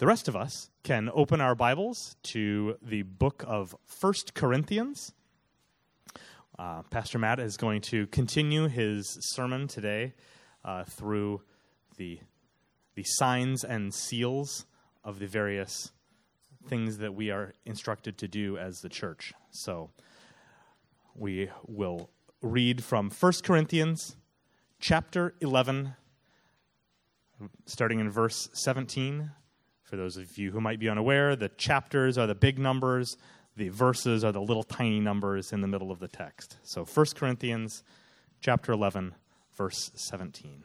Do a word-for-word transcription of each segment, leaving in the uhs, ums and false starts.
The rest of us can open our Bibles to the book of First Corinthians. Uh, Pastor Matt is going to continue his sermon today uh, through the, the signs and seals of the various things that we are instructed to do as the church. So we will read from First Corinthians chapter eleven, starting in verse seventeen. For those of you who might be unaware, the chapters are the big numbers, the verses are the little tiny numbers in the middle of the text. So First Corinthians chapter eleven, verse seventeen.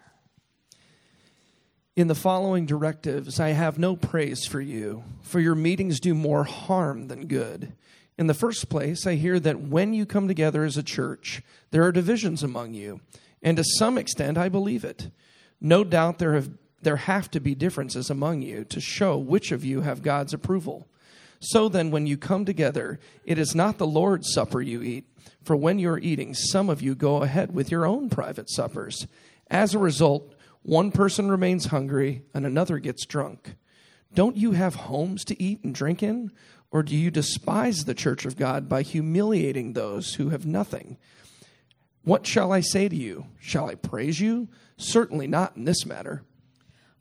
In the following directives, I have no praise for you, for your meetings do more harm than good. In the first place, I hear that when you come together as a church, there are divisions among you, and to some extent I believe it. No doubt there have There have to be differences among you to show which of you have God's approval. So then, when you come together, it is not the Lord's supper you eat, for when you are eating, some of you go ahead with your own private suppers. As a result, one person remains hungry and another gets drunk. Don't you have homes to eat and drink in? Or do you despise the church of God by humiliating those who have nothing? What shall I say to you? Shall I praise you? Certainly not in this matter.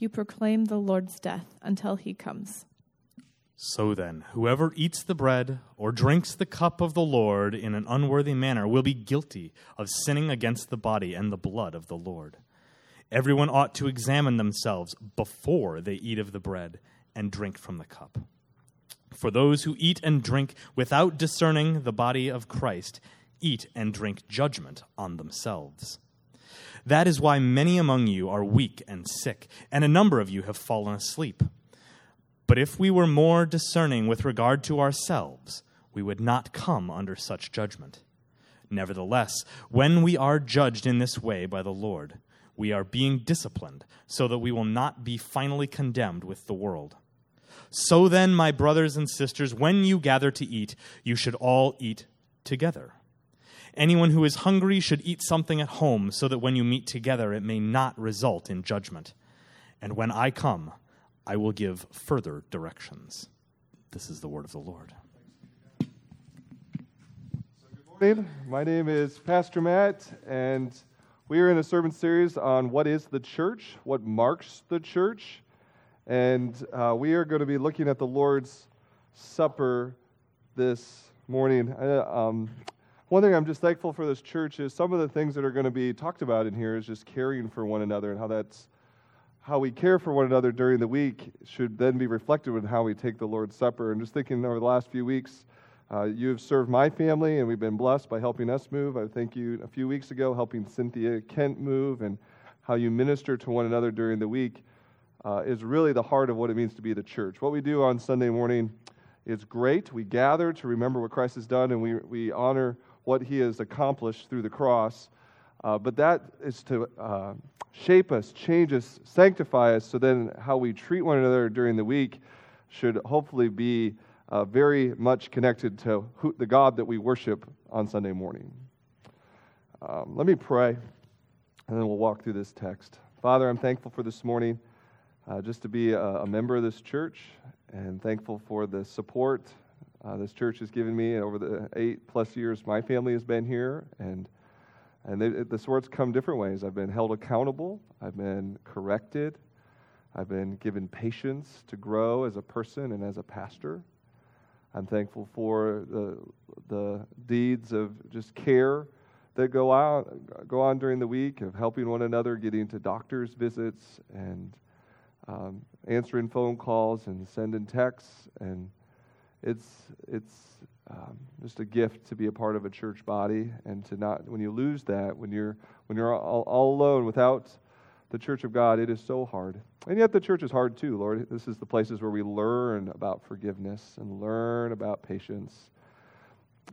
you proclaim the Lord's death until he comes." So then, whoever eats the bread or drinks the cup of the Lord in an unworthy manner will be guilty of sinning against the body and the blood of the Lord. Everyone ought to examine themselves before they eat of the bread and drink from the cup. For those who eat and drink without discerning the body of Christ eat and drink judgment on themselves. That is why many among you are weak and sick, and a number of you have fallen asleep. But if we were more discerning with regard to ourselves, we would not come under such judgment. Nevertheless, when we are judged in this way by the Lord, we are being disciplined so that we will not be finally condemned with the world. So then, my brothers and sisters, when you gather to eat, you should all eat together. Anyone who is hungry should eat something at home, so that when you meet together, it may not result in judgment. And when I come, I will give further directions. This is the word of the Lord. So good morning. My name is Pastor Matt, and we are in a sermon series on what is the church, what marks the church. And uh, we are going to be looking at the Lord's Supper this morning. Uh, um One thing I'm just thankful for this church is some of the things that are going to be talked about in here is just caring for one another, and how that's how we care for one another during the week should then be reflected in how we take the Lord's Supper. And just thinking over the last few weeks, uh, you have served my family, and we've been blessed by helping us move. I thank you a few weeks ago helping Cynthia Kent move, and how you minister to one another during the week uh, is really the heart of what it means to be the church. What we do on Sunday morning is great. We gather to remember what Christ has done, and we we honor what he has accomplished through the cross, uh, but that is to uh, shape us, change us, sanctify us, so then how we treat one another during the week should hopefully be uh, very much connected to who, the God that we worship on Sunday morning. Um, let me pray, and then we'll walk through this text. Father, I'm thankful for this morning, uh, just to be a, a member of this church, and thankful for the support Uh, this church has given me. Over the eight-plus years my family has been here, and and they, the sorts come different ways. I've been held accountable. I've been corrected. I've been given patience to grow as a person and as a pastor. I'm thankful for the the deeds of just care that go out go on during the week, of helping one another, getting to doctor's visits, and um, answering phone calls and sending texts. And It's it's um, just a gift to be a part of a church body, and to not, when you lose that, when you're when you're all, all alone without the church of God, it is so hard. And yet the church is hard too, Lord. This is the places where we learn about forgiveness and learn about patience.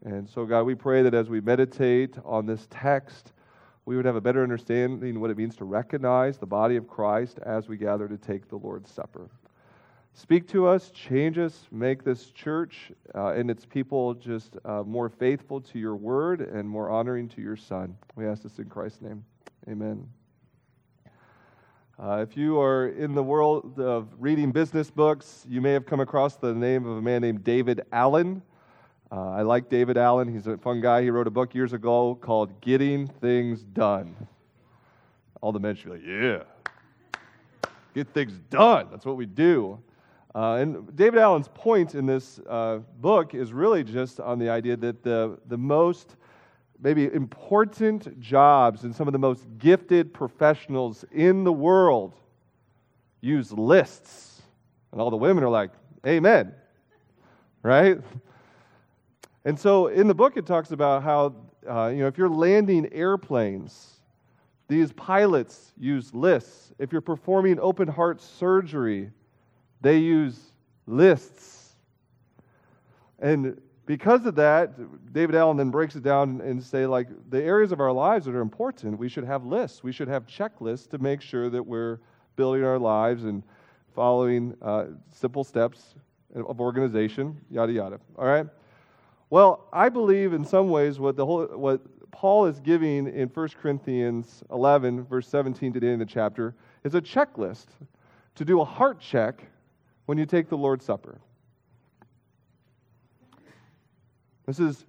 And so, God, we pray that as we meditate on this text, we would have a better understanding of what it means to recognize the body of Christ as we gather to take the Lord's Supper. Speak to us, change us, make this church uh, and its people just uh, more faithful to your word and more honoring to your Son. We ask this in Christ's name. Amen. Uh, if you are in the world of reading business books, you may have come across the name of a man named David Allen. Uh, I like David Allen. He's a fun guy. He wrote a book years ago called Getting Things Done. All the men should be like, yeah, get things done. That's what we do. Uh, and David Allen's point in this uh, book is really just on the idea that the, the most maybe important jobs and some of the most gifted professionals in the world use lists. And all the women are like, amen, right? And so in the book, it talks about how, uh, you know, if you're landing airplanes, these pilots use lists. If you're performing open heart surgery, they use lists. And because of that, David Allen then breaks it down and say, like, the areas of our lives that are important, we should have lists. We should have checklists to make sure that we're building our lives and following uh, simple steps of organization, yada, yada. All right? Well, I believe in some ways what the whole what Paul is giving in First Corinthians eleven, verse seventeen to the end of the chapter, is a checklist to do a heart check when you take the Lord's Supper. This is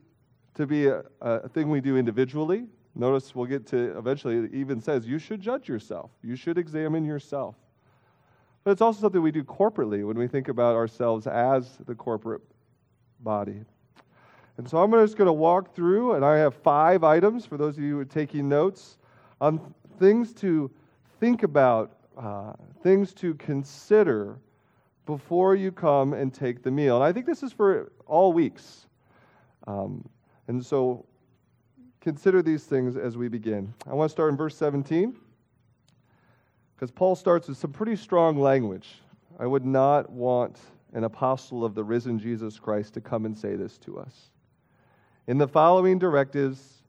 to be a, a thing we do individually. Notice we'll get to, eventually it even says, you should judge yourself. You should examine yourself. But it's also something we do corporately when we think about ourselves as the corporate body. And so I'm just going to walk through, and I have five items, for those of you who are taking notes, on things to think about, uh, things to consider before you come and take the meal. And I think this is for all weeks. Um, and so consider these things as we begin. I want to start in verse seventeen, because Paul starts with some pretty strong language. I would not want an apostle of the risen Jesus Christ to come and say this to us. In the following directives,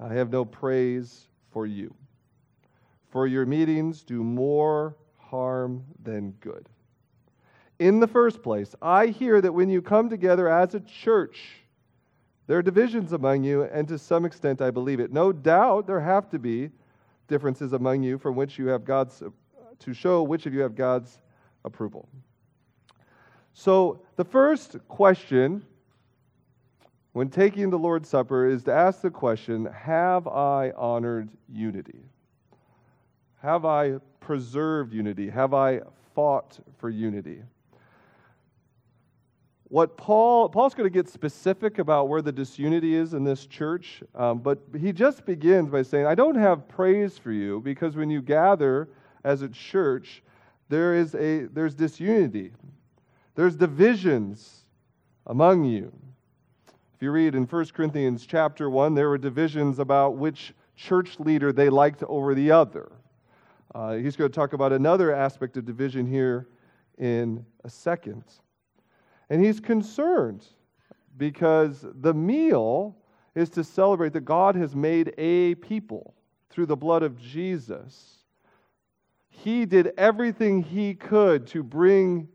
I have no praise for you, for your meetings do more harm than good. In the first place, I hear that when you come together as a church, there are divisions among you, and to some extent I believe it. No doubt there have to be differences among you from which you have God's, to show which of you have God's approval. So the first question when taking the Lord's Supper is to ask the question, have I honored unity? Have I preserved unity? Have I fought for unity? What Paul, Paul's going to get specific about where the disunity is in this church, um, but he just begins by saying, I don't have praise for you, because when you gather as a church, there is a there's disunity. There's divisions among you. If you read in First Corinthians chapter one, there were divisions about which church leader they liked over the other. Uh, he's going to talk about another aspect of division here in a second. And he's concerned because the meal is to celebrate that God has made a people through the blood of Jesus. He did everything he could to bring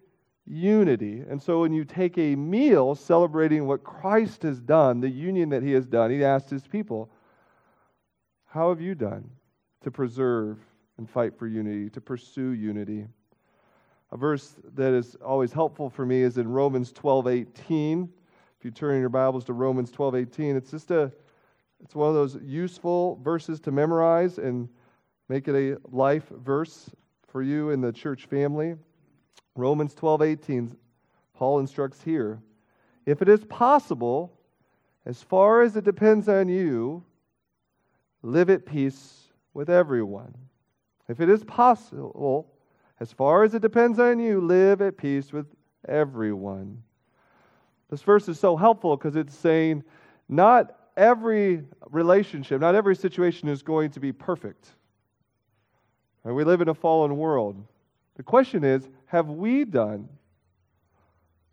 unity. And so when you take a meal celebrating what Christ has done, the union that he has done, he asked his people, how have you done to preserve and fight for unity, to pursue unity? A verse that is always helpful for me is in Romans twelve eighteen. If you turn in your Bibles to Romans twelve eighteen, it's just a it's one of those useful verses to memorize and make it a life verse for you in the church family. Romans twelve eighteen, Paul instructs here, if it is possible, as far as it depends on you, live at peace with everyone. If it is possible, as far as it depends on you, live at peace with everyone. This verse is so helpful because it's saying not every relationship, not every situation is going to be perfect. And we live in a fallen world. The question is, have we done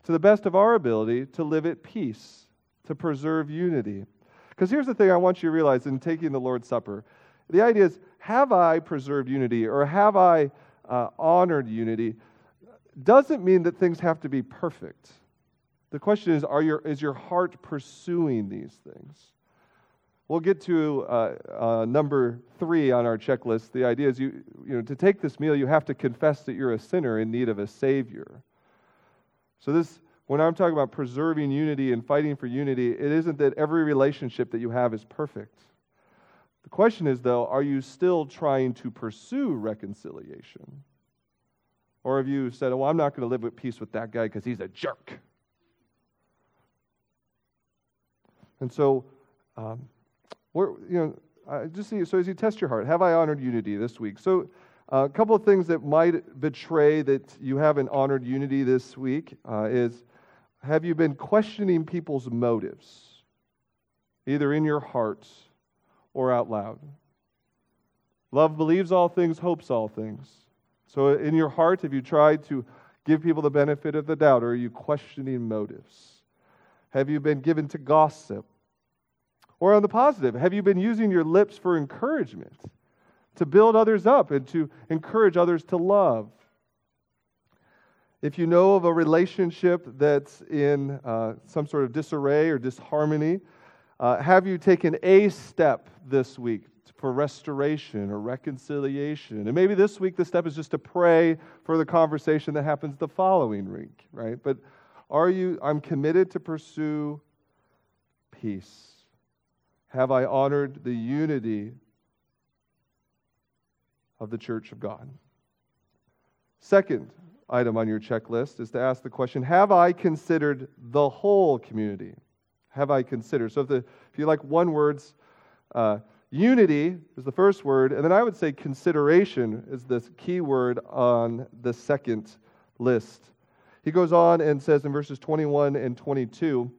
to the best of our ability to live at peace, to preserve unity? Because here's the thing I want you to realize in taking the Lord's Supper. The idea is, have I preserved unity, or have I uh, honored unity? Doesn't mean that things have to be perfect. The question is, are your, is your heart pursuing these things? We'll get to uh, uh, number three on our checklist. The idea is, you, you know, to take this meal, you have to confess that you're a sinner in need of a Savior. So this, when I'm talking about preserving unity and fighting for unity, it isn't that every relationship that you have is perfect. The question is, though, are you still trying to pursue reconciliation? Or have you said, well, I'm not going to live at peace with that guy because he's a jerk? And so, um, we're, you know, I just see, so as you test your heart, have I honored unity this week? So uh, a couple of things that might betray that you haven't honored unity this week uh, is, have you been questioning people's motives, either in your heart or out loud? Love believes all things, hopes all things. So in your heart, have you tried to give people the benefit of the doubt, or are you questioning motives? Have you been given to gossip? Or on the positive, have you been using your lips for encouragement, to build others up and to encourage others to love? If you know of a relationship that's in uh, some sort of disarray or disharmony, uh, have you taken a step this week for restoration or reconciliation? And maybe this week the step is just to pray for the conversation that happens the following week, right? But are you, I'm committed to pursue peace. Have I honored the unity of the Church of God? Second item on your checklist is to ask the question, have I considered the whole community? Have I considered? So if, the, if you like one word's, uh, unity is the first word, and then I would say consideration is the key word on the second list. He goes on and says in verses twenty-one and twenty-two,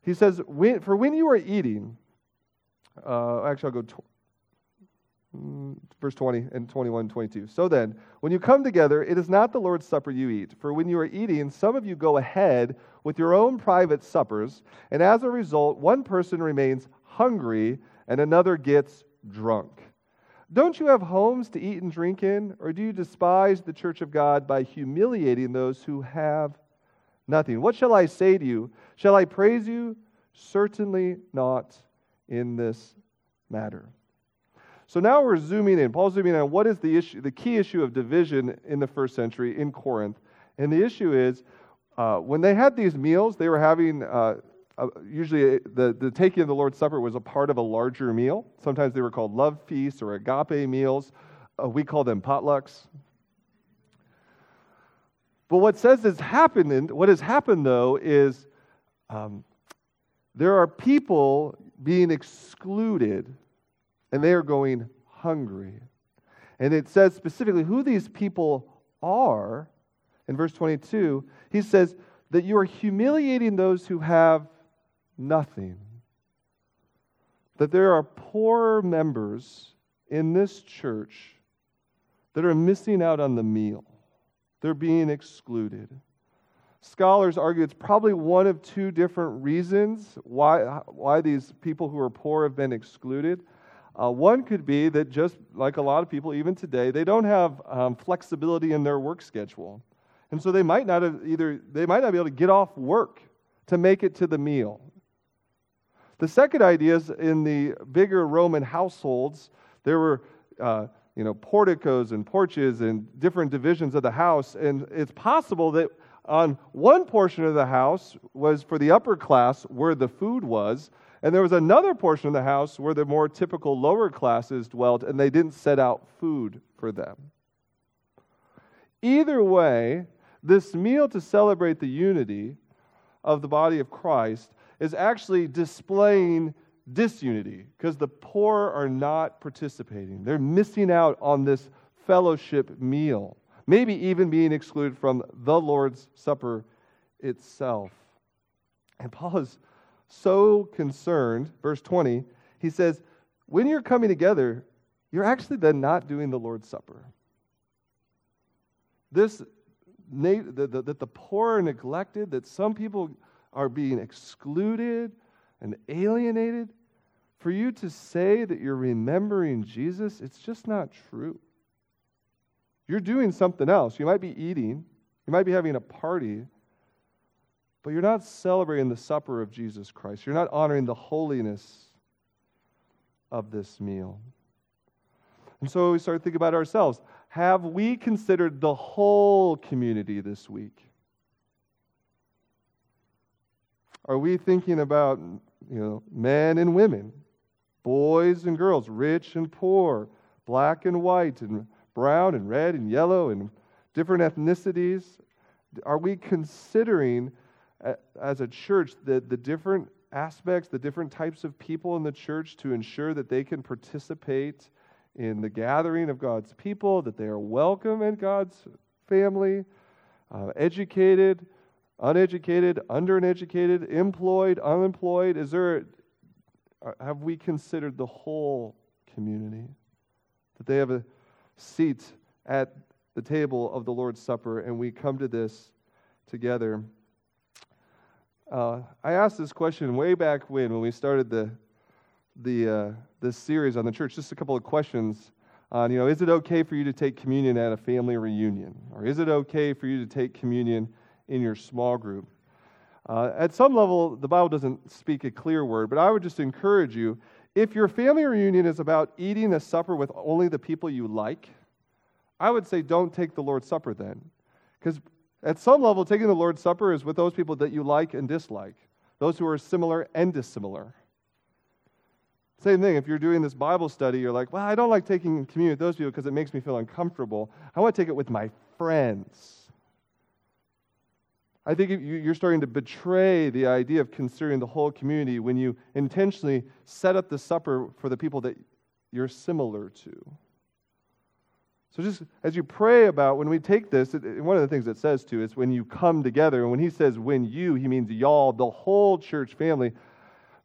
he says, when, for when you are eating... Uh, actually, I'll go tw- verse twenty and twenty-one and twenty-two. So then, when you come together, it is not the Lord's Supper you eat. For when you are eating, some of you go ahead with your own private suppers, and as a result, one person remains hungry and another gets drunk. Don't you have homes to eat and drink in? Or do you despise the Church of God by humiliating those who have nothing? What shall I say to you? Shall I praise you? Certainly not. In this matter. So now we're zooming in. Paul's zooming in on what is the issue, the key issue of division in the first century in Corinth. And the issue is, uh, when they had these meals, they were having, uh, uh, usually the, the taking of the Lord's Supper was a part of a larger meal. Sometimes they were called love feasts or agape meals. Uh, we call them potlucks. But what says has happened, and what has happened though is, um, there are people being excluded, and they are going hungry. And it says specifically who these people are. In verse twenty-two, he says that you are humiliating those who have nothing. That there are poorer members in this church that are missing out on the meal. They're being excluded. Scholars argue it's probably one of two different reasons why why these people who are poor have been excluded. Uh, one could be that just like a lot of people, even today, they don't have um, flexibility in their work schedule, and so they might not have either. They might not be able to get off work to make it to the meal. The second idea is in the bigger Roman households, there were. Uh, you know, porticos and porches and different divisions of the house, and it's possible that on one portion of the house was for the upper class where the food was, and there was another portion of the house where the more typical lower classes dwelt, and they didn't set out food for them. Either way, this meal to celebrate the unity of the body of Christ is actually displaying disunity, because the poor are not participating. They're missing out on this fellowship meal. Maybe even being excluded from the Lord's Supper itself. And Paul is so concerned, verse twenty, he says, when you're coming together, you're actually then not doing the Lord's Supper. This, that the poor are neglected, that some people are being excluded and alienated, for you to say that you're remembering Jesus, it's just not true. You're doing something else. You might be eating, you might be having a party, but you're not celebrating the supper of Jesus Christ. You're not honoring the holiness of this meal. And so we start thinking about ourselves. Have we considered the whole community this week? Are we thinking about, you know, men and women, boys and girls, rich and poor, black and white, and brown and red and yellow, and different ethnicities? Are we considering as a church the, the different aspects, the different types of people in the church to ensure that they can participate in the gathering of God's people, that they are welcome in God's family, uh, educated, uneducated, undereducated, employed, unemployed? Is there? Have we considered the whole community? That they have a seat at the table of the Lord's Supper, and we come to this together. Uh, I asked this question way back when, when we started the the uh, this series on the church. Just a couple of questions on, you know, is it okay for you to take communion at a family reunion, or is it okay for you to take communion in your small group? Uh, at some level, the Bible doesn't speak a clear word, but I would just encourage you, if your family reunion is about eating a supper with only the people you like, I would say don't take the Lord's Supper then. Because at some level, taking the Lord's Supper is with those people that you like and dislike, those who are similar and dissimilar. Same thing, if you're doing this Bible study, you're like, well, I don't like taking communion with those people because it makes me feel uncomfortable. I want to take it with my friends. I think you're starting to betray the idea of considering the whole community when you intentionally set up the supper for the people that you're similar to. So just as you pray about when we take this, one of the things it says too is when you come together, and when he says when you, he means y'all, the whole church family.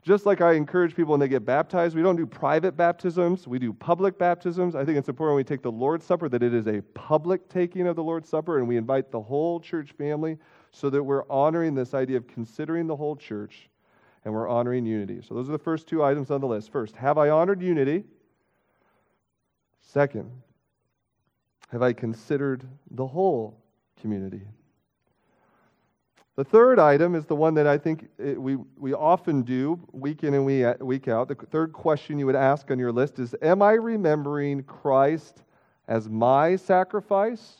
Just like I encourage people when they get baptized, we don't do private baptisms, we do public baptisms. I think it's important when we take the Lord's Supper that it is a public taking of the Lord's Supper, and we invite the whole church family, so that we're honoring this idea of considering the whole church, and we're honoring unity. So those are the first two items on the list. First, have I honored unity? Second, have I considered the whole community? The third item is the one that I think it, we, we often do week in and week out. The third question you would ask on your list is, am I remembering Christ as my sacrifice?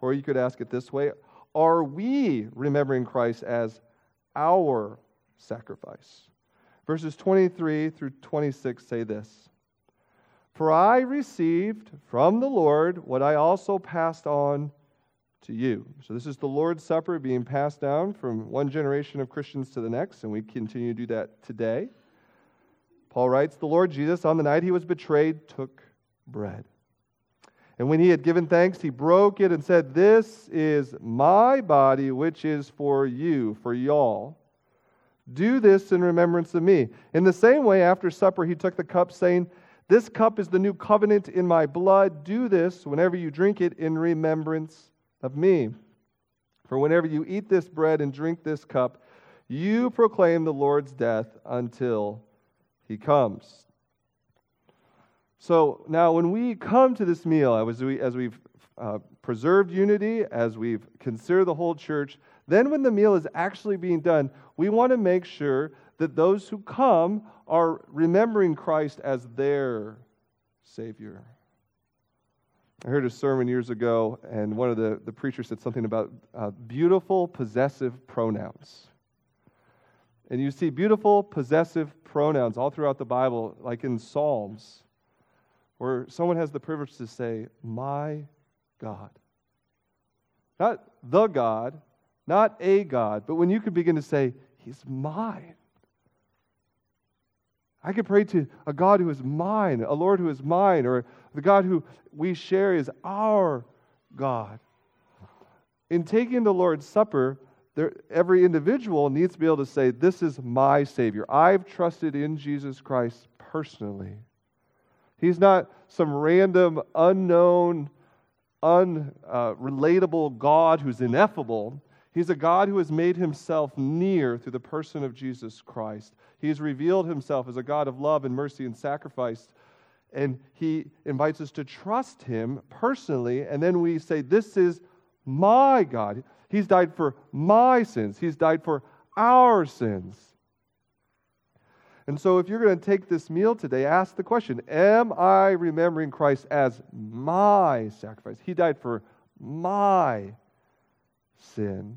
Or you could ask it this way, are we remembering Christ as our sacrifice? Verses twenty-three through twenty-six say this, for I received from the Lord what I also passed on to you. So this is the Lord's Supper being passed down from one generation of Christians to the next, and we continue to do that today. Paul writes, the Lord Jesus, on the night he was betrayed, took bread. And when he had given thanks, he broke it and said, this is my body, which is for you, for y'all. Do this in remembrance of me. In the same way, after supper, he took the cup, saying, this cup is the new covenant in my blood. Do this, whenever you drink it, in remembrance of me. For whenever you eat this bread and drink this cup, you proclaim the Lord's death until he comes. So now when we come to this meal, as, we, as we've uh, preserved unity, as we've considered the whole church, then when the meal is actually being done, we want to make sure that those who come are remembering Christ as their Savior. I heard a sermon years ago, and one of the, the preachers said something about uh, beautiful possessive pronouns. And you see beautiful possessive pronouns all throughout the Bible, like in Psalms, where someone has the privilege to say, my God. Not the God, not a God, but when you can begin to say, he's mine. I could pray to a God who is mine, a Lord who is mine, or the God who we share is our God. In taking the Lord's Supper, there, every individual needs to be able to say, this is my Savior. I've trusted in Jesus Christ personally. He's not some random, unknown, unrelatable uh, God who's ineffable. He's a God who has made himself near through the person of Jesus Christ. He has revealed himself as a God of love and mercy and sacrifice. And he invites us to trust him personally. And then we say, this is my God. He's died for my sins. He's died for our sins. And so if you're going to take this meal today, ask the question, am I remembering Christ as my sacrifice? He died for my sin.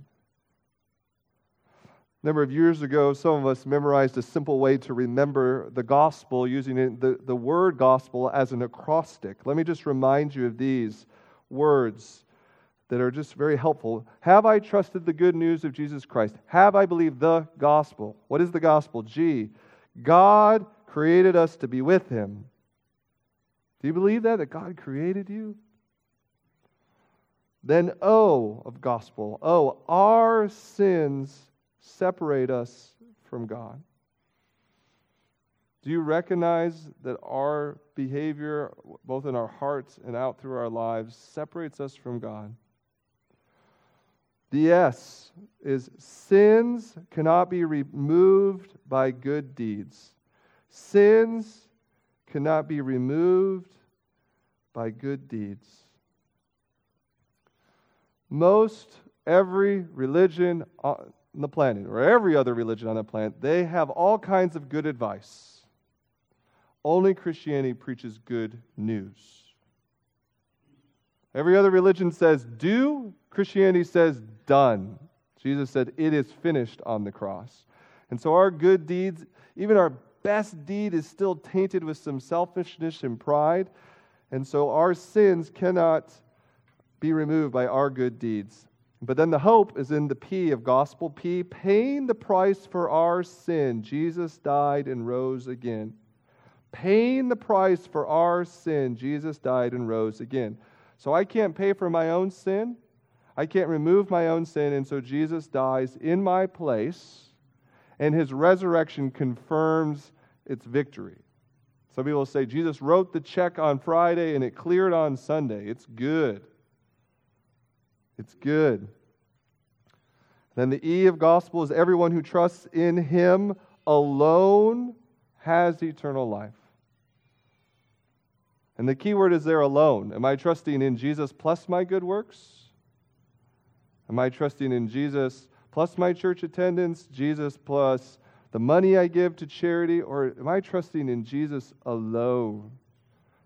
A number of years ago, some of us memorized a simple way to remember the gospel using the, the word gospel as an acrostic. Let me just remind you of these words that are just very helpful. Have I trusted the good news of Jesus Christ? Have I believed the gospel? What is the gospel? G. God created us to be with him. Do you believe that? That God created you? Then O of gospel. O, our sins separate us from God. Do you recognize that our behavior, both in our hearts and out through our lives, separates us from God? The S is sins cannot be removed by good deeds. Sins cannot be removed by good deeds. Most every religion on the planet, or every other religion on the planet, they have all kinds of good advice. Only Christianity preaches good news. Every other religion says, do. Christianity says, done. Jesus said, it is finished on the cross. And so our good deeds, even our best deed, is still tainted with some selfishness and pride. And so our sins cannot be removed by our good deeds. But then the hope is in the P of gospel. P, paying the price for our sin. Jesus died and rose again. Paying the price for our sin. Jesus died and rose again. So I can't pay for my own sin. I can't remove my own sin. And so Jesus dies in my place. And his resurrection confirms its victory. Some people say, Jesus wrote the check on Friday and it cleared on Sunday. It's good. It's good. Then the E of gospel is everyone who trusts in him alone has eternal life. And the key word is there, alone. Am I trusting in Jesus plus my good works? Am I trusting in Jesus plus my church attendance, Jesus plus the money I give to charity? Or am I trusting in Jesus alone?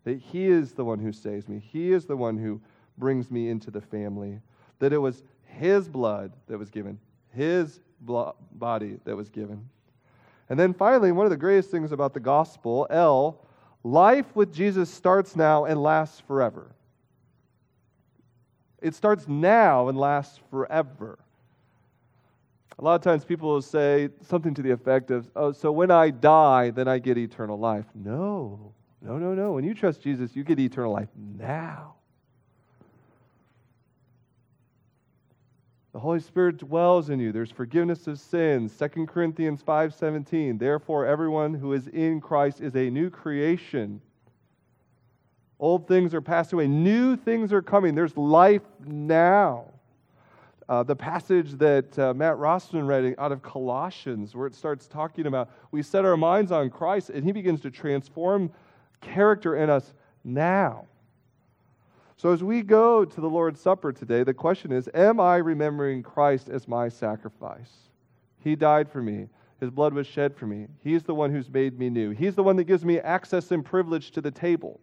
That he is the one who saves me. He is the one who brings me into the family. That it was his blood that was given. His blo- body that was given. And then finally, one of the greatest things about the gospel, L, life with Jesus starts now and lasts forever. It starts now and lasts forever. A lot of times people will say something to the effect of, oh, so when I die, then I get eternal life. No, no, no, no. When you trust Jesus, you get eternal life now. The Holy Spirit dwells in you. There's forgiveness of sins. Second Corinthians five seventeen, therefore everyone who is in Christ is a new creation. Old things are passed away. New things are coming. There's life now. Uh, the passage that uh, Matt Roston read out of Colossians, where it starts talking about, we set our minds on Christ, and he begins to transform character in us now. So as we go to the Lord's Supper today, the question is, am I remembering Christ as my sacrifice? He died for me. His blood was shed for me. He's the one who's made me new. He's the one that gives me access and privilege to the table.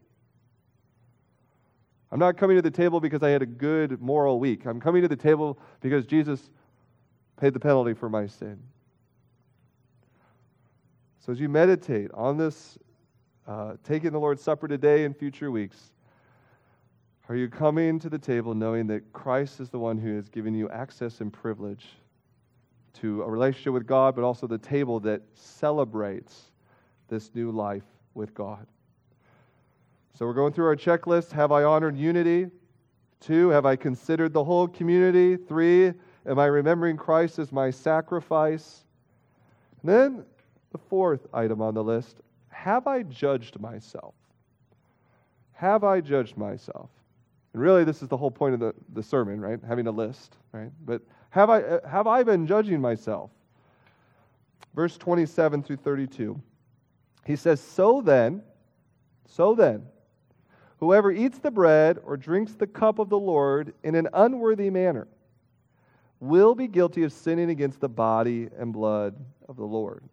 I'm not coming to the table because I had a good moral week. I'm coming to the table because Jesus paid the penalty for my sin. So as you meditate on this, uh, taking the Lord's Supper today and future weeks, are you coming to the table knowing that Christ is the one who has given you access and privilege to a relationship with God, but also the table that celebrates this new life with God? So we're going through our checklist. Have I honored unity? Two, have I considered the whole community? Three, am I remembering Christ as my sacrifice? And then the fourth item on the list, have I judged myself? Have I judged myself? And really, this is the whole point of the, the sermon, right? Having a list, right? But have I have I been judging myself? Verse twenty-seven through thirty-two. He says, So then, so then, whoever eats the bread or drinks the cup of the Lord in an unworthy manner will be guilty of sinning against the body and blood of the Lord.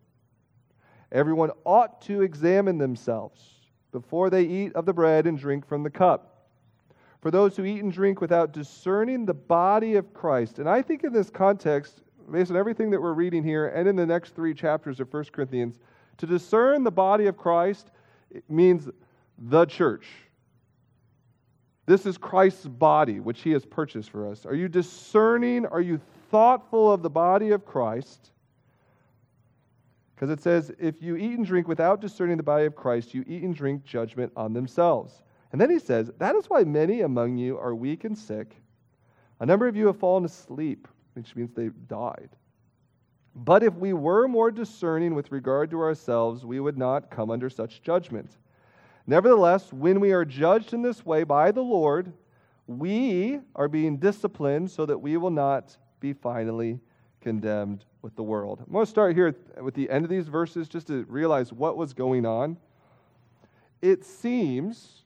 Everyone ought to examine themselves before they eat of the bread and drink from the cup. For those who eat and drink without discerning the body of Christ. And I think in this context, based on everything that we're reading here and in the next three chapters of First Corinthians, to discern the body of Christ means the church. This is Christ's body, which he has purchased for us. Are you discerning? Are you thoughtful of the body of Christ? Because it says, if you eat and drink without discerning the body of Christ, you eat and drink judgment on themselves. And then he says, that is why many among you are weak and sick. A number of you have fallen asleep, which means they've died. But if we were more discerning with regard to ourselves, we would not come under such judgment. Nevertheless, when we are judged in this way by the Lord, we are being disciplined so that we will not be finally condemned with the world. I'm going to start here with the end of these verses just to realize what was going on. It seems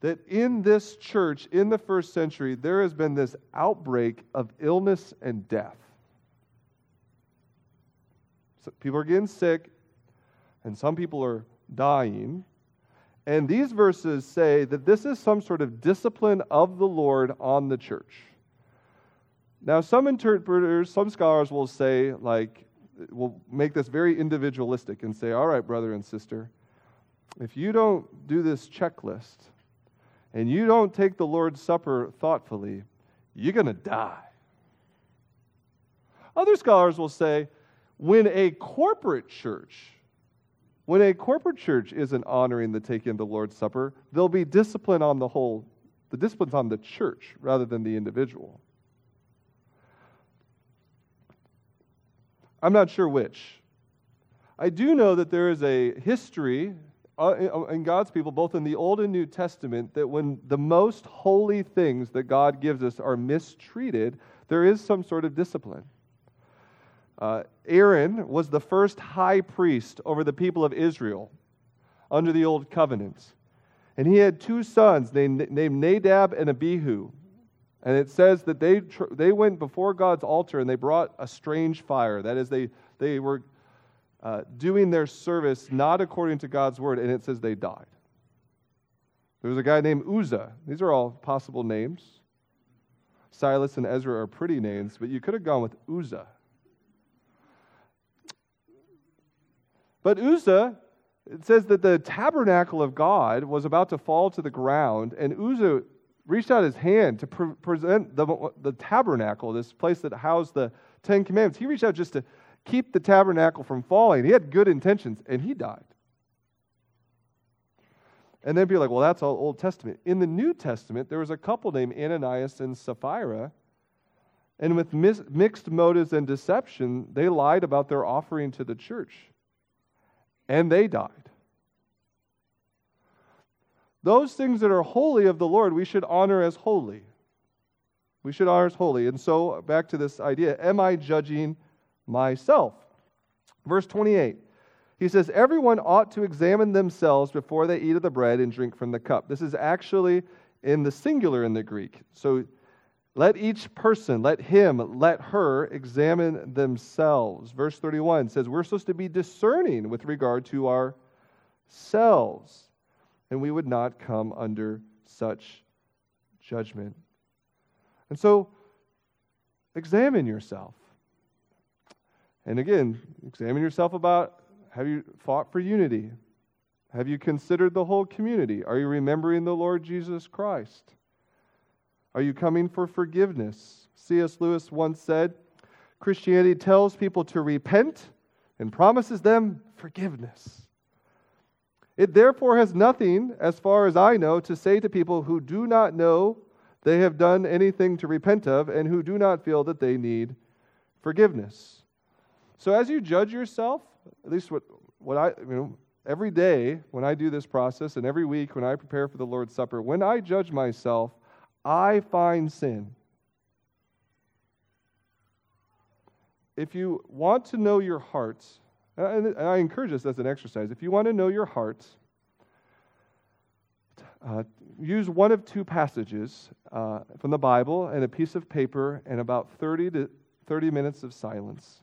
that in this church, in the first century, there has been this outbreak of illness and death. So people are getting sick, and some people are dying. And these verses say that this is some sort of discipline of the Lord on the church. Now, some interpreters, some scholars will say, like, will make this very individualistic and say, all right, brother and sister, if you don't do this checklist and you don't take the Lord's Supper thoughtfully, you're going to die. Other scholars will say, when a corporate church When a corporate church isn't honoring the taking of the Lord's Supper, there'll be discipline on the whole, the discipline's on the church rather than the individual. I'm not sure which. I do know that there is a history in God's people, both in the Old and New Testament, that when the most holy things that God gives us are mistreated, there is some sort of discipline. Uh, Aaron was the first high priest over the people of Israel under the Old Covenant. And he had two sons named, named Nadab and Abihu. And it says that they tr- they went before God's altar and they brought a strange fire. That is, they, they were uh, doing their service not according to God's word, and it says they died. There was a guy named Uzzah. These are all possible names. Silas and Ezra are pretty names, but you could have gone with Uzzah. But Uzzah, it says that the tabernacle of God was about to fall to the ground, and Uzzah reached out his hand to pre- present the, the tabernacle, this place that housed the Ten Commandments. He reached out just to keep the tabernacle from falling. He had good intentions, and he died. And then people are like, well, that's all Old Testament. In the New Testament, there was a couple named Ananias and Sapphira, and with mis- mixed motives and deception, they lied about their offering to the church. And they died. Those things that are holy of the Lord, we should honor as holy. We should honor as holy. And so, back to this idea, am I judging myself? Verse twenty-eight, he says, everyone ought to examine themselves before they eat of the bread and drink from the cup. This is actually in the singular in the Greek. So, let each person, let him, let her examine themselves. Verse thirty-one says we're supposed to be discerning with regard to ourselves, and we would not come under such judgment. And so, examine yourself. And again, examine yourself about, have you fought for unity? Have you considered the whole community? Are you remembering the Lord Jesus Christ? Are you coming for forgiveness? C S Lewis once said, Christianity tells people to repent and promises them forgiveness. It therefore has nothing, as far as I know, to say to people who do not know they have done anything to repent of and who do not feel that they need forgiveness. So as you judge yourself, at least what, what I, you know, Every day when I do this process and every week when I prepare for the Lord's Supper, when I judge myself, I find sin. If you want to know your heart, and I encourage this as an exercise, if you want to know your heart, uh, use one of two passages uh, from the Bible and a piece of paper and about thirty to thirty minutes of silence.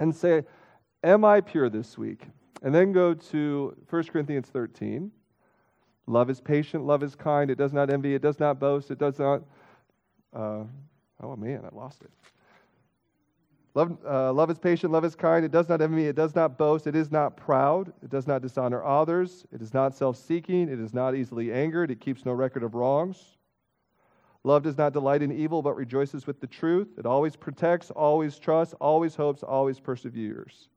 And say, am I pure this week? And then go to First Corinthians thirteen. Love is patient, love is kind, it does not envy, it does not boast, it does not... Uh, oh man, I lost it. Love, uh, love is patient, love is kind, it does not envy, it does not boast, it is not proud, it does not dishonor others, it is not self-seeking, it is not easily angered, it keeps no record of wrongs. Love does not delight in evil, but rejoices with the truth. It always protects, always trusts, always hopes, always perseveres.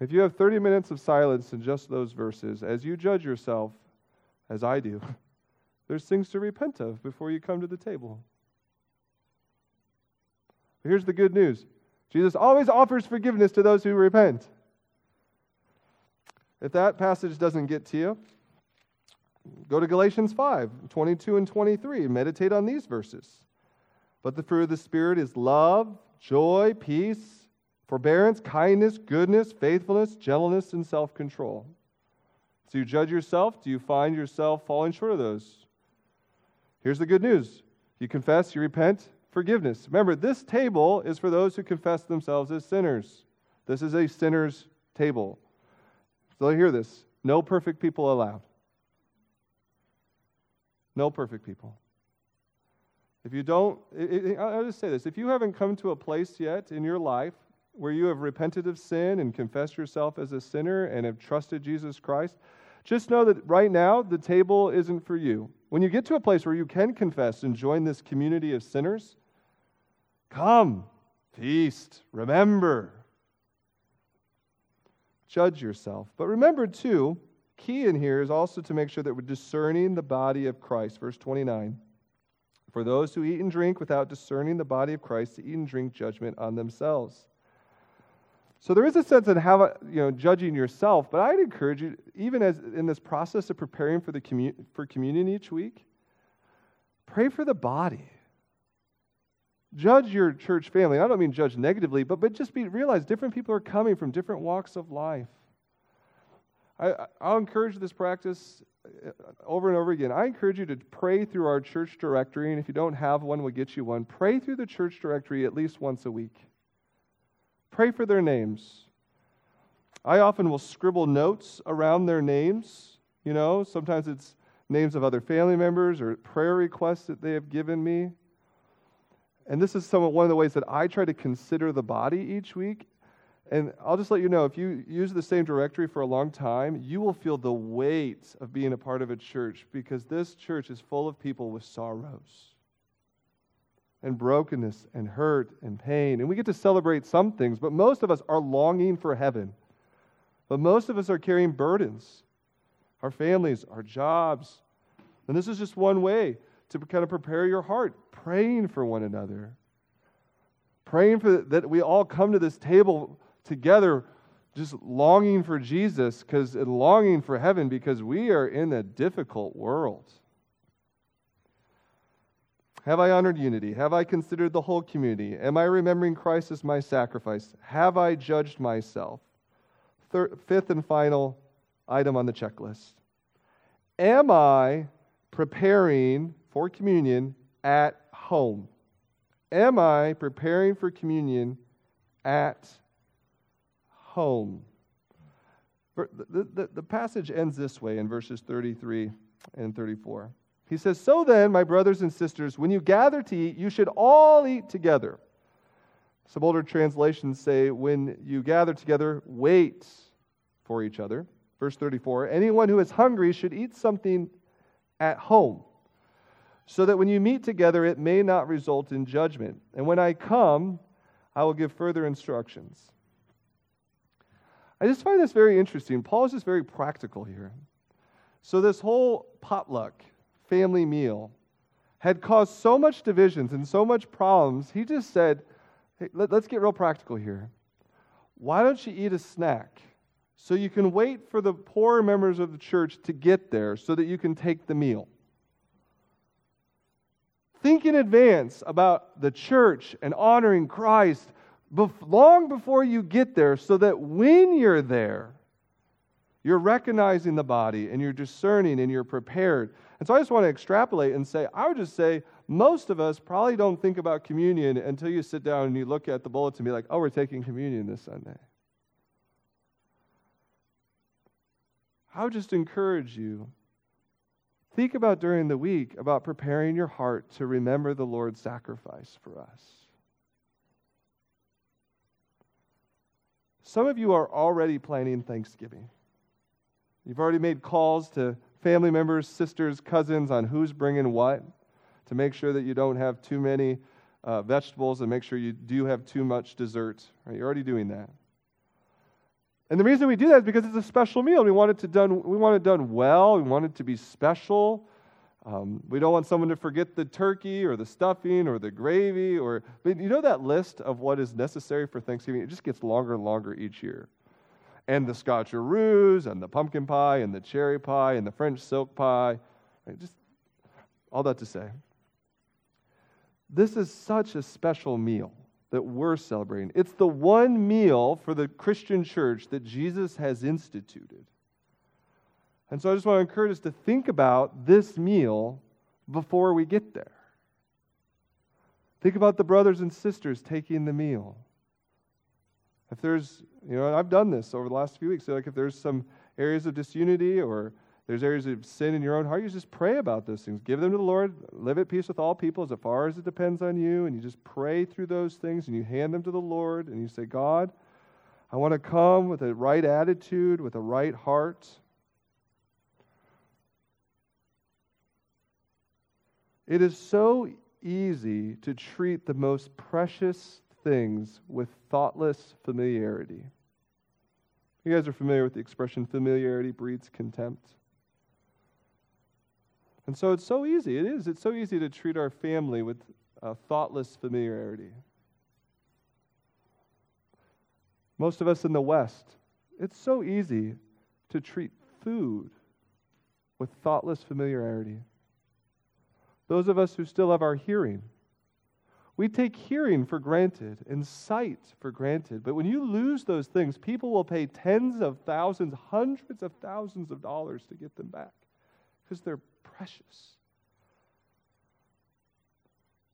If you have thirty minutes of silence in just those verses, as you judge yourself, as I do, there's things to repent of before you come to the table. Here's the good news. Jesus always offers forgiveness to those who repent. If that passage doesn't get to you, go to Galatians five, twenty-two and twenty-three. Meditate on these verses. But the fruit of the Spirit is love, joy, peace, forbearance, kindness, goodness, faithfulness, gentleness, and self-control. So you judge yourself. Do you find yourself falling short of those? Here's the good news. You confess, you repent, forgiveness. Remember, this table is for those who confess themselves as sinners. This is a sinner's table. So hear this. No perfect people allowed. No perfect people. If you don't, it, it, I'll just say this. If you haven't come to a place yet in your life where you have repented of sin and confessed yourself as a sinner and have trusted Jesus Christ, just know that right now the table isn't for you. When you get to a place where you can confess and join this community of sinners, come, feast, remember. Judge yourself. But remember, too, key in here is also to make sure that we're discerning the body of Christ. Verse twenty-nine, for those who eat and drink without discerning the body of Christ to eat and drink judgment on themselves. So there is a sense in how, you know, judging yourself, but I'd encourage you, even as in this process of preparing for the commun- for communion each week, pray for the body. Judge your church family. I don't mean judge negatively, but but just be realize different people are coming from different walks of life. I, I'll encourage this practice over and over again. I encourage you to pray through our church directory, and if you don't have one, we'll get you one. Pray through the church directory at least once a week. Pray for their names. I often will scribble notes around their names. You know, sometimes it's names of other family members or prayer requests that they have given me. And this is some of one of the ways that I try to consider the body each week. And I'll just let you know, if you use the same directory for a long time, you will feel the weight of being a part of a church because this church is full of people with sorrows and brokenness and hurt and pain. And we get to celebrate some things, but most of us are longing for heaven. But most of us are carrying burdens, our families, our jobs. And this is just one way to kind of prepare your heart, praying for one another, praying for that we all come to this table together just longing for Jesus because and longing for heaven because we are in a difficult world. Have I honored unity? Have I considered the whole community? Am I remembering Christ as my sacrifice? Have I judged myself? Third, fifth and final item on the checklist. Am I preparing for communion at home? Am I preparing for communion at home? The, the, the passage ends this way in verses thirty-three and thirty-four. He says, so then, my brothers and sisters, when you gather to eat, you should all eat together. Some older translations say, when you gather together, wait for each other. Verse thirty-four, anyone who is hungry should eat something at home, so that when you meet together, it may not result in judgment. And when I come, I will give further instructions. I just find this very interesting. Paul is just very practical here. So this whole potluck family meal had caused so much divisions and so much problems, he just said, hey, let, let's get real practical here. Why don't you eat a snack So you can wait for the poorer members of the church to get there so that you can take the meal. Think in advance about the church and honoring Christ long before you get there so that when you're there, you're recognizing the body and you're discerning and you're prepared. And so I just want to extrapolate and say, I would just say most of us probably don't think about communion until you sit down and you look at the bulletin and be like, oh, we're taking communion this Sunday. I would just encourage you, think about during the week about preparing your heart to remember the Lord's sacrifice for us. Some of you are already planning Thanksgiving. You've already made calls to family members, sisters, cousins on who's bringing what to make sure that you don't have too many uh, vegetables and make sure you do have too much dessert. Right? You're already doing that. And the reason we do that is because it's a special meal. We want it to done. We want it done well. We want it to be special. Um, we don't want someone to forget the turkey or the stuffing or the gravy or. But you know that list of what is necessary for Thanksgiving. It just gets longer and longer each year. And the scotcheroos and the pumpkin pie and the cherry pie and the French silk pie. Right? Just all that to say, this is such a special meal that we're celebrating. It's the one meal for the Christian church that Jesus has instituted. And so I just want to encourage us to think about this meal before we get there. Think about the brothers and sisters taking the meal. If there's, you know, and I've done this over the last few weeks, so like if there's some areas of disunity or there's areas of sin in your own heart, you just pray about those things. Give them to the Lord. Live at peace with all people as far as it depends on you. And you just pray through those things and you hand them to the Lord and you say, God, I want to come with a right attitude, with a right heart. It is so easy to treat the most precious things with thoughtless familiarity. You guys are familiar with the expression, familiarity breeds contempt. And so it's so easy. It is. It's so easy to treat our family with uh, thoughtless familiarity. Most of us in the West, it's so easy to treat food with thoughtless familiarity. Those of us who still have our hearing, we take hearing for granted and sight for granted. But when you lose those things, people will pay tens of thousands, hundreds of thousands of dollars to get them back because they're precious.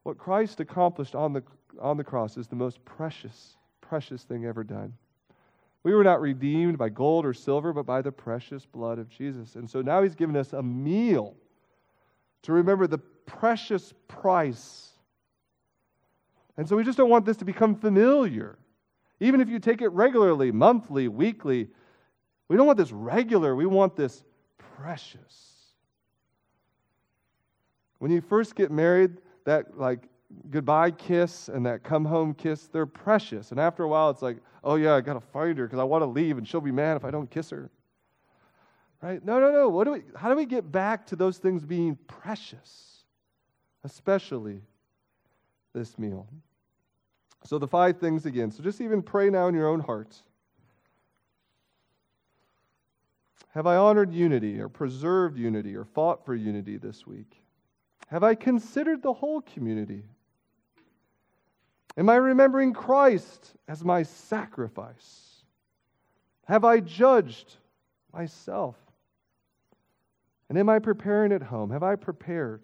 What Christ accomplished on the on the cross is the most precious, precious thing ever done. We were not redeemed by gold or silver, but by the precious blood of Jesus. And so now he's given us a meal to remember the precious price. And so we just don't want this to become familiar. Even if you take it regularly, monthly, weekly, we don't want this regular, we want this precious. When you first get married, that like goodbye kiss and that come home kiss, they're precious. And after a while, it's like, oh yeah, I gotta find her because I want to leave, and she'll be mad if I don't kiss her. Right? No, no, no. What do we? How do we get back to those things being precious, especially this meal? So the five things again. So just even pray now in your own heart. Have I honored unity, or preserved unity, or fought for unity this week? Have I considered the whole community? Am I remembering Christ as my sacrifice? Have I judged myself? And am I preparing at home? Have I prepared?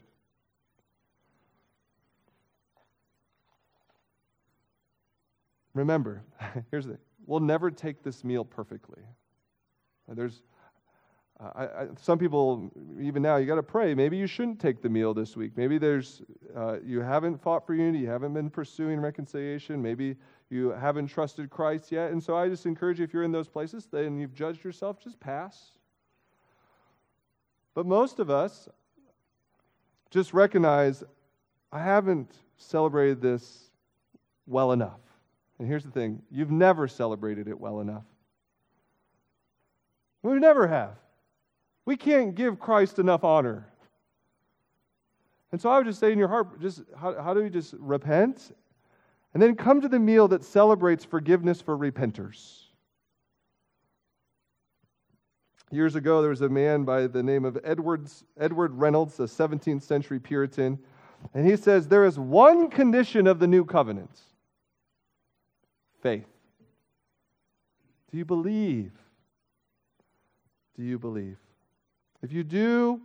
Remember, here's the thing. We'll never take this meal perfectly. There's I, I, some people, even now, you got to pray. Maybe you shouldn't take the meal this week. Maybe there's uh, you haven't fought for unity. You haven't been pursuing reconciliation. Maybe you haven't trusted Christ yet. And so I just encourage you, if you're in those places and you've judged yourself, just pass. But most of us just recognize, I haven't celebrated this well enough. And here's the thing. You've never celebrated it well enough. We never have. We can't give Christ enough honor. And so I would just say in your heart, just how, how do we just repent? And then come to the meal that celebrates forgiveness for repenters. Years ago, there was a man by the name of Edwards, Edward Reynolds, a seventeenth century Puritan, and he says, there is one condition of the new covenant, faith. Do you believe? Do you believe? If you do,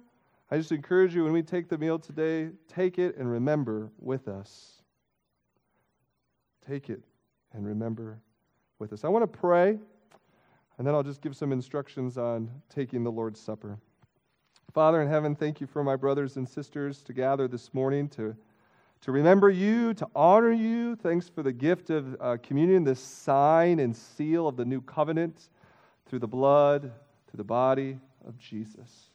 I just encourage you, when we take the meal today, take it and remember with us. Take it and remember with us. I want to pray, and then I'll just give some instructions on taking the Lord's Supper. Father in heaven, thank you for my brothers and sisters to gather this morning to, to remember you, to honor you. Thanks for the gift of uh, communion, this sign and seal of the new covenant through the blood, through the body of Jesus.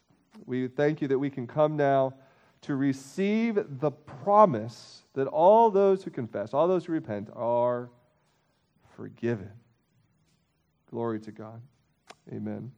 We thank you that we can come now to receive the promise that all those who confess, all those who repent are forgiven. Glory to God. Amen.